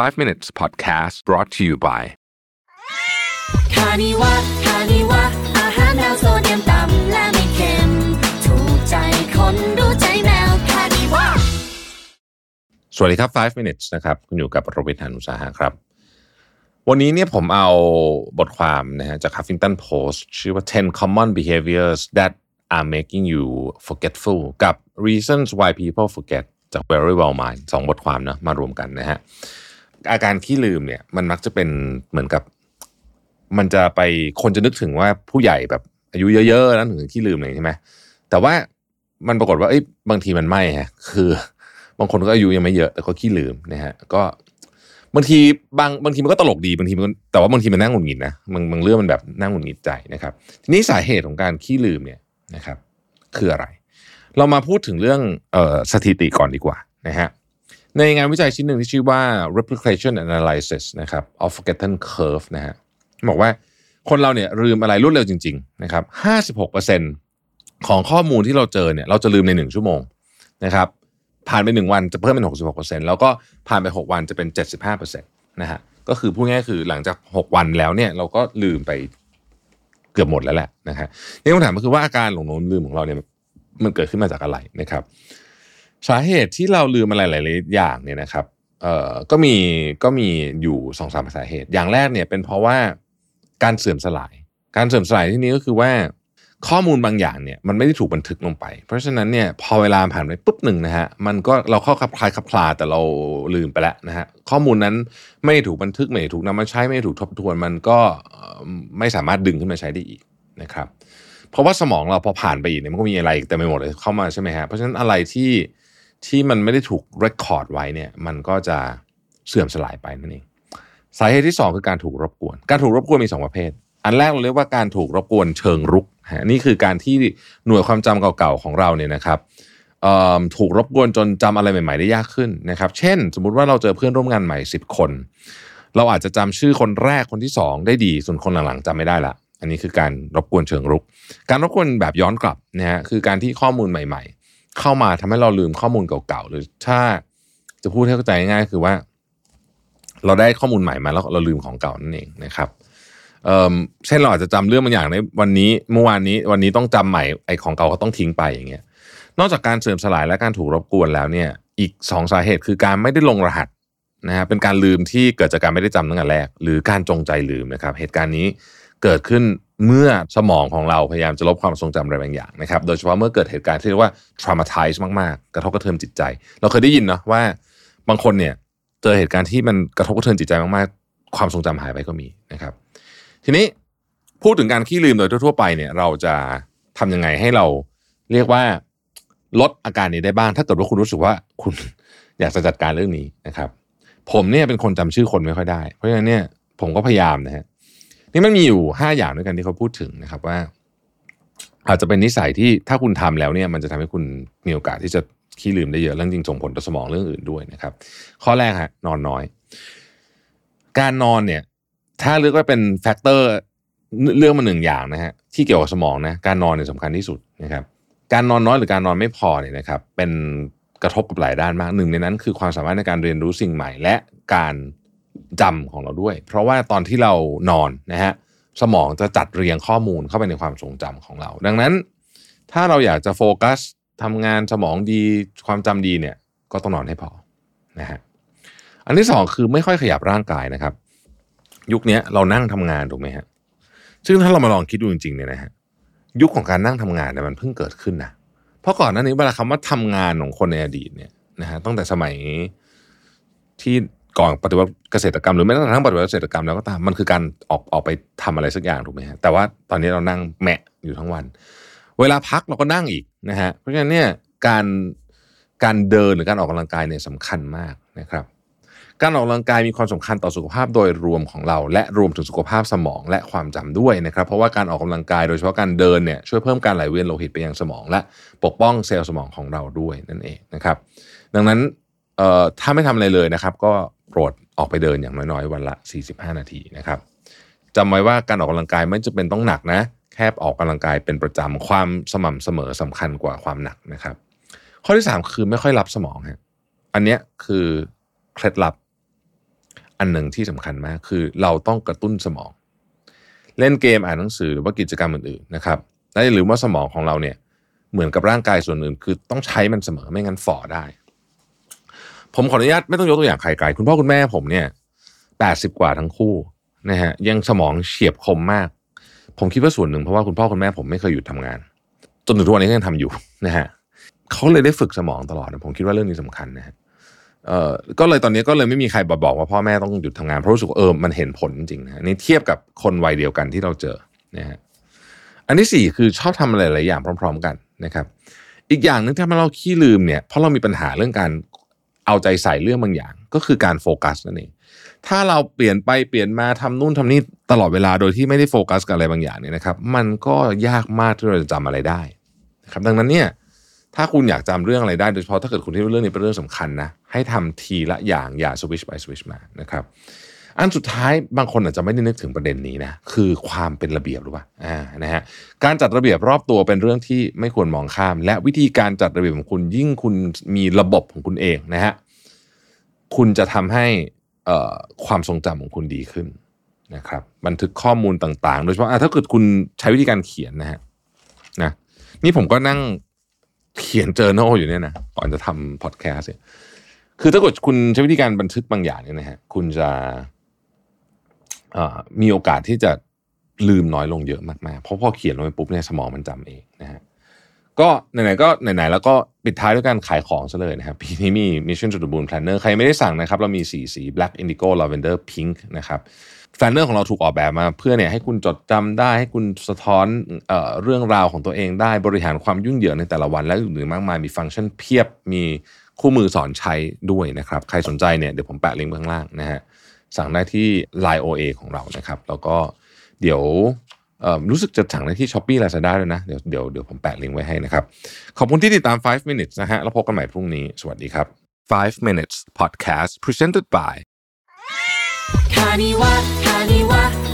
5 minutes podcast brought to you by คานิวะคานิวะอาหารแมวโซเดียมต่ำและไม่เค็มถูกใจคนรู้ใจแมวคานิวะสวัสดีครับ5 minutes นะครับคุณอยู่กับโรบิน หาญอุตสาหะครับวันนี้เนี่ยผมเอาบทความนะฮะจาก Huffington Post ชื่อว่า10 Common Behaviors That Are Making You Forgetful กับ Reasons Why People Forget จาก Very Well Mind สองบทความนะมารวมกันนะฮะอาการขี้ลืมเนี่ยมันมักจะเป็นเหมือนกับมันจะไปคนจะนึกถึงว่าผู้ใหญ่แบบอายุเยอะๆแล้วถึงขี้ลืมอะไรใช่ไหมแต่ว่ามันปรากฏว่าบางทีมันไม่ฮะคือบางคนก็อายุยังไม่เยอะแต่ก็ขี้ลืมนะฮะก็บางทีมันก็ตลกดีบางทีมันแต่ว่าบางทีมันน่าหงุดหงิดนะบางเรื่องมันแบบน่าหงุดหงิดใจนะครับทีนี้สาเหตุของการขี้ลืมเนี่ยนะครับคืออะไรเรามาพูดถึงเรื่องสถิติก่อนดีกว่านะฮะในงานวิจัยชิ้นหนึ่งที่ชื่อว่า Replication Analysis นะครับ of Forgotten Curve นะฮะบอกว่าคนเราเนี่ยลืมอะไรรวดเร็วจริงๆนะครับ 56% ของข้อมูลที่เราเจอเนี่ยเราจะลืมใน1ชั่วโมงนะครับผ่านไป1วันจะเพิ่มเป็น 66% แล้วก็ผ่านไป6วันจะเป็น 75% นะฮะก็คือพูดง่ายๆคือหลังจาก6วันแล้วเนี่ยเราก็ลืมไปเกือบหมดแล้วแหละนะฮะนี่คำถามก็คือว่าอาการหลงลืมของเราเนี่ยมันเกิดขึ้นมาจากอะไรนะครับสาเหตุที่เราลืมอะไรหลายๆอย่างเนี่ยนะครับก็มีอยู่ 2-3 สาเหตุอย่างแรกเนี่ยเป็นเพราะว่าการเสื่อมสลายที่นี้ก็คือว่าข้อมูลบางอย่างเนี่ยมันไม่ได้ถูกบันทึกลงไปเพราะฉะนั้นเนี่ยพอเวลาผ่านไปปุ๊บหนึ่งนะฮะมันก็เราเข้าคล้ายคลับคลาแต่เราลืมไปแล้วนะฮะข้อมูลนั้นไม่ถูกบันทึกไม่ถูกนำมาใช้ไม่ถูกทบทวนมันก็ไม่สามารถดึงขึ้นมาใช้ได้อีกนะครับเพราะว่าสมองเราพอผ่านไปอีกเนี่ยมันก็มีอะไรแต่ไม่หมดเลยเข้ามาใช่ไหมฮะเพราะฉะนั้นอะไรที่มันไม่ได้ถูกเรคคอร์ดไว้เนี่ยมันก็จะเสื่อมสลายไปนั่นเองสาเหตุที่2คือการถูกรบกวนมี2ประเภทอันแรกเราเรียกว่าการถูกรบกวนเชิงรุกฮะนี่คือการที่หน่วยความจำเก่าๆของเราเนี่ยนะครับถูกรบกวนจนจำอะไรใหม่ๆได้ยากขึ้นนะครับเช่นสมมุติว่าเราเจอเพื่อนร่วมงานใหม่10คนเราอาจจะจำชื่อคนแรกคนที่2ได้ดีส่วนคนหลังๆจำไม่ได้ละอันนี้คือการรบกวนเชิงรุกการรบกวนแบบย้อนกลับนะฮะคือการที่ข้อมูลใหม่ๆเข้ามาทำให้เราลืมข้อมูลเก่าๆหรือถ้าจะพูดให้เข้าใจง่ายคือว่าเราได้ข้อมูลใหม่มาแล้วเราลืมของเก่านั่นเองนะครับเช่นเราอาจจะจำเรื่องบางอย่างในวันนี้เมื่อวานนี้วันนี้ต้องจำใหม่ไอ้ของเก่าก็ต้องทิ้งไปอย่างเงี้ยนอกจากการเสื่อมสลายและการถูกรบกวนแล้วเนี่ยอีก2สาเหตุคือการไม่ได้ลงรหัสนะฮะเป็นการลืมที่เกิดจากการไม่ได้จำตั้งแต่แรกหรือการจงใจลืมนะครับเหตุการณ์นี้เกิดขึ้นเมื่อสมองของเราพยายามจะลบความทรงจำอะไรบางอย่างนะครับโดยเฉพาะเมื่อเกิดเหตุการณ์ที่เรียกว่า traumatize มากๆกระทบกระเทือนจิตใจเราเคยได้ยินเนาะว่าบางคนเนี่ยเจอเหตุการณ์ที่มันกระทบกระเทือนจิตใจมากๆความทรงจำหายไปก็มีนะครับทีนี้พูดถึงการขี้ลืมโดยทั่วๆไปเนี่ยเราจะทำยังไงให้เราเรียกว่าลดอาการนี้ได้บ้างถ้าเกิดว่าคุณรู้สึกว่าคุณอยากจะจัดการเรื่องนี้นะครับผมเนี่ยเป็นคนจำชื่อคนไม่ค่อยได้เพราะฉะนั้นเนี่ยผมก็พยายามนะฮะนี่มันมีอยู่5อย่างด้วยกันที่เขาพูดถึงนะครับว่าอาจจะเป็นนิสัยที่ถ้าคุณทำแล้วเนี่ยมันจะทำให้คุณมีโอกาสที่จะขี้ลืมได้เยอะและจริงส่งผลต่อสมองเรื่องอื่นด้วยนะครับข้อแรกฮะนอนน้อยการนอนเนี่ยถ้าเลือกว่าเป็นแฟกเตอร์เรื่องมาหนึ่งอย่างนะฮะที่เกี่ยวกับสมองนะการนอนเนี่ยสำคัญที่สุดนะครับการนอนน้อยหรือการนอนไม่พอเนี่ยนะครับเป็นกระทบกับหลายด้านมากหนึ่งในนั้นคือความสามารถในการเรียนรู้สิ่งใหม่และการจำของเราด้วยเพราะว่าตอนที่เรานอนนะฮะสมองจะจัดเรียงข้อมูลเข้าไปในความทรงจำของเราดังนั้นถ้าเราอยากจะโฟกัสทำงานสมองดีความจำดีเนี่ยก็ต้องนอนให้พอนะฮะอันที่2คือไม่ค่อยขยับร่างกายนะครับยุคนี้เรานั่งทำงานถูกไหมฮะซึ่งถ้าเรามาลองคิดดูจริงๆเนี่ยนะฮะยุคของการนั่งทำงานเนี่ยมันเพิ่งเกิดขึ้นนะเพราะก่อนหน้านี้เวลาคำว่าทำงานของคนในอดีตเนี่ยนะฮะตั้งแต่สมัยที่ก่อนปฏิวัติเกษตรกรรมหรือแม้กระทั่งปฏิวัติเกษตรกรรมแล้วก็ตามมันคือการออกไปทำอะไรสักอย่างถูกไหมฮะแต่ว่าตอนนี้เรานั่งแมะอยู่ทั้งวันเวลาพักเราก็นั่งอีกนะฮะเพราะฉะนั้นเนี่ยการเดินหรือการออกกำลังกายเนี่ยสำคัญมากนะครับการออกกำลังกายมีความสำคัญต่อสุขภาพโดยรวมของเราและรวมถึงสุขภาพสมองและความจำด้วยนะครับเพราะว่าการออกกำลังกายโดยเฉพาะการเดินเนี่ยช่วยเพิ่มการไหลเวียนโลหิตไปยังสมองและปกป้องเซลล์สมองของเราด้วยนั่นเองนะครับดังนั้นถ้าไม่ทำอะไรเลยนะครับก็โปรดออกไปเดินอย่างน้อยๆวันละ45นาทีนะครับจำไว้ว่าการออกกำลังกายไม่จำเป็นต้องหนักนะแค่ออกกำลังกายเป็นประจำความสม่ำเสมอสำคัญกว่าความหนักนะครับข้อที่3คือไม่ค่อยรับสมองฮะอันเนี้ยคือเคล็ดลับ อันหนึ่งที่สำคัญมากคือเราต้องกระตุ้นสมองเล่นเกมอ่านหนังสือหรือว่ากิจกรรมอื่นๆนะครับและอย่าลืมว่าสมองของเราเนี่ยเหมือนกับร่างกายส่วนอื่นคือต้องใช้มันเสมอไม่งั้นฝ่อได้ผมขออนุญาตไม่ต้องยกตัวอย่างใครไกลคุณพ่อคุณแม่ผมเนี่ย80กว่าทั้งคู่นะฮะยังสมองเฉียบคมมากผมคิดว่าส่วนหนึ่งเพราะว่าคุณพ่อคุณแม่ผมไม่เคยหยุดทำงานจนถึงทุกวันนี้ก็ยังทำอยู่นะฮะเขาเลยได้ฝึกสมองตลอดผมคิดว่าเรื่องนี้สำคัญนะฮะก็เลยตอนนี้ก็เลยไม่มีใครบอกว่าพ่อแม่ต้องหยุดทำงานเพราะรู้สึกมันเห็นผลจริงนะนี่เทียบกับคนวัยเดียวกันที่เราเจอนะฮะอันที่สี่คือชอบทำอะไรหลายอย่างพร้อมๆกันนะครับอีกอย่างนึงที่เราขี้ลืมเนี่ยเพราะเรามีปัญหาเรื่องการเอาใจใส่เรื่องบางอย่างก็คือการโฟกัสนั่นเองถ้าเราเปลี่ยนไปเปลี่ยนมาทำนู่นทำนี่ตลอดเวลาโดยที่ไม่ได้โฟกัสกับอะไรบางอย่างเนี่ยนะครับมันก็ยากมากที่เราจะจำอะไรได้นะครับดังนั้นเนี่ยถ้าคุณอยากจำเรื่องอะไรได้โดยเฉพาะถ้าเกิดคุณคิดว่าเรื่องนี้เป็นเรื่องสำคัญนะให้ทำทีละอย่างอย่าสวิชไปสวิชมานะครับอันสุดท้ายบางคนอาจจะไม่ได้นึกถึงประเด็นนี้นะคือความเป็นระเบียบหรือเปล่านะฮะการจัดระเบียบรอบตัวเป็นเรื่องที่ไม่ควรมองข้ามและวิธีการจัดระเบียบของคุณยิ่งคุณมีระบบของคุณเองนะฮะคุณจะทำให้ความทรงจำของคุณดีขึ้นนะครับบันทึกข้อมูลต่างๆโดยเฉพาะถ้าเกิดคุณใช้วิธีการเขียนนะฮะนะนี่ผมก็นั่งเขียนเจอโน้ตอยู่เนี่ยนะก่อนจะทำพอดแคสต์คือถ้าเกิดคุณใช้วิธีการบันทึกบางอย่างเนี่ยนะฮะคุณจะมีโอกาสที่จะลืมน้อยลงเยอะมากๆเพราะพอเขียนลงไปปุ๊บเนี่ยสมองมันจำเองนะฮะก็ไหนแล้วก็ปิดท้ายด้วยการขายของซะเลยนะครับปีนี้มี Mission To The Moon Planner ใครไม่ได้สั่งนะครับเรามี4 สี Black Indigo Lavender Pink นะครับ Planner ของเราถูกออกแบบมาเพื่อเนี่ยให้คุณจดจำได้ให้คุณสะท้อนเรื่องราวของตัวเองได้บริหารความยุ่งเหยิงในแต่ละวันและอื่นๆมากมายมีฟังก์ชันเพียบมีคู่มือสอนใช้ด้วยนะครับใครสนใจเนี่ยเดี๋ยวผมแปะลิงก์ข้างล่างนะฮะสั่งได้ที่ Line OA ของเรานะครับแล้วก็เดี๋ยวรู้สึกจะสั่งได้ที่ Shopee Lazada ด้วยนะเดี๋ยวผมแปะลิงก์ไว้ให้นะครับขอบคุณที่ติดตาม 5 minutes นะฮะแล้วพบกันใหม่พรุ่งนี้สวัสดีครับ5 minutes podcast presented by คานิวะ